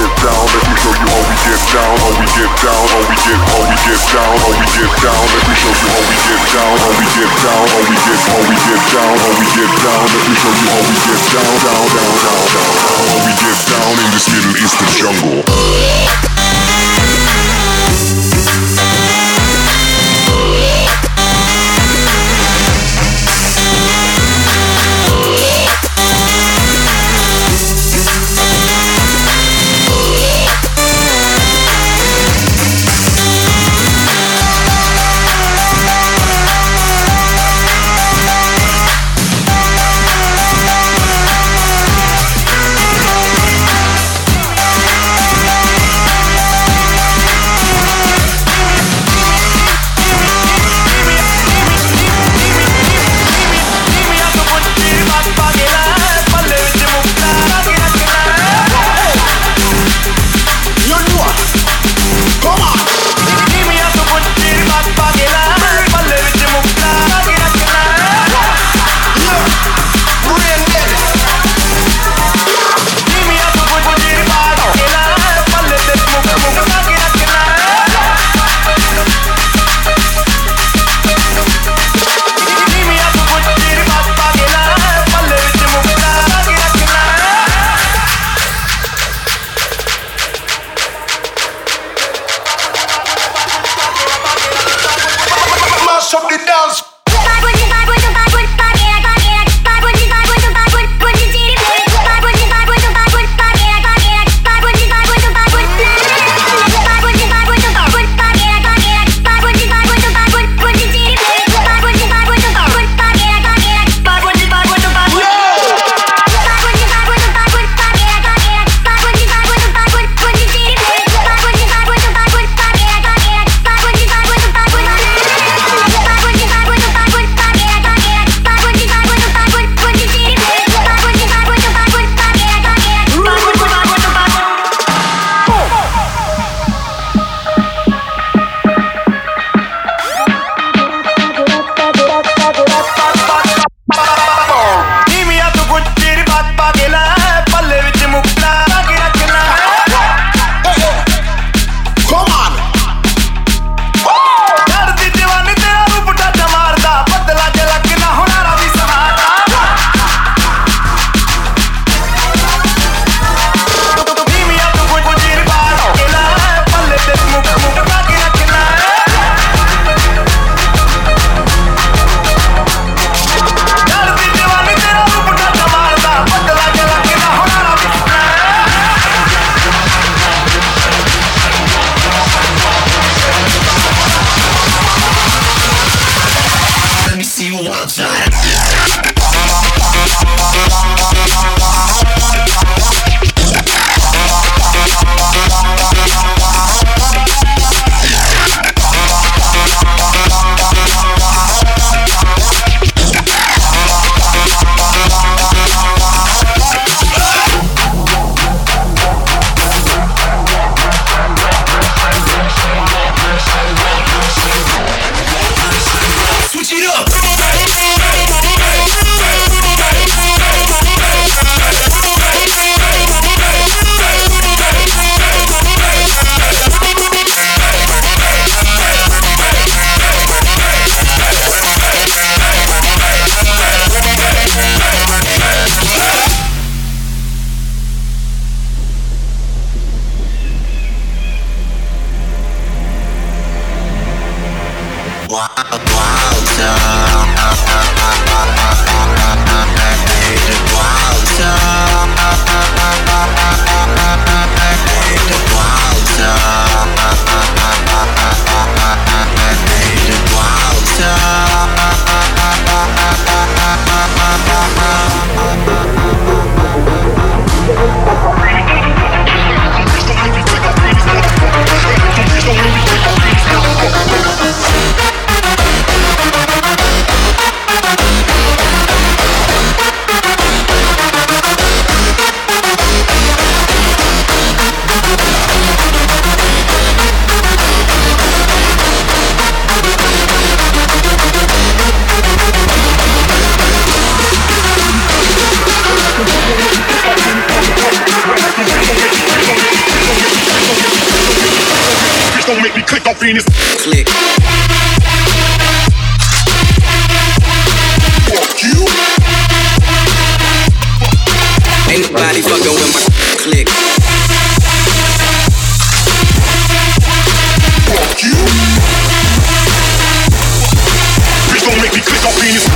get down. Let me show you how we get down, how we get down, how we get down, how we get down. Let me show you how we get down, how we get down, how we get down, how we get down. Let me show you how we get down, down. How we get down in this Middle Eastern jungle. copy, click on Venus. Click. Fuck you. Ain't nobody fucking with my click. Fuck you. Bitch, don't make me click on Venus.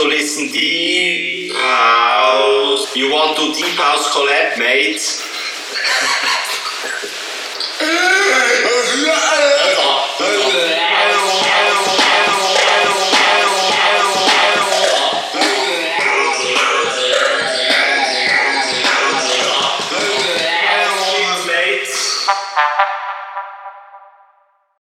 to listen deep house. You want to deep house collab, mate?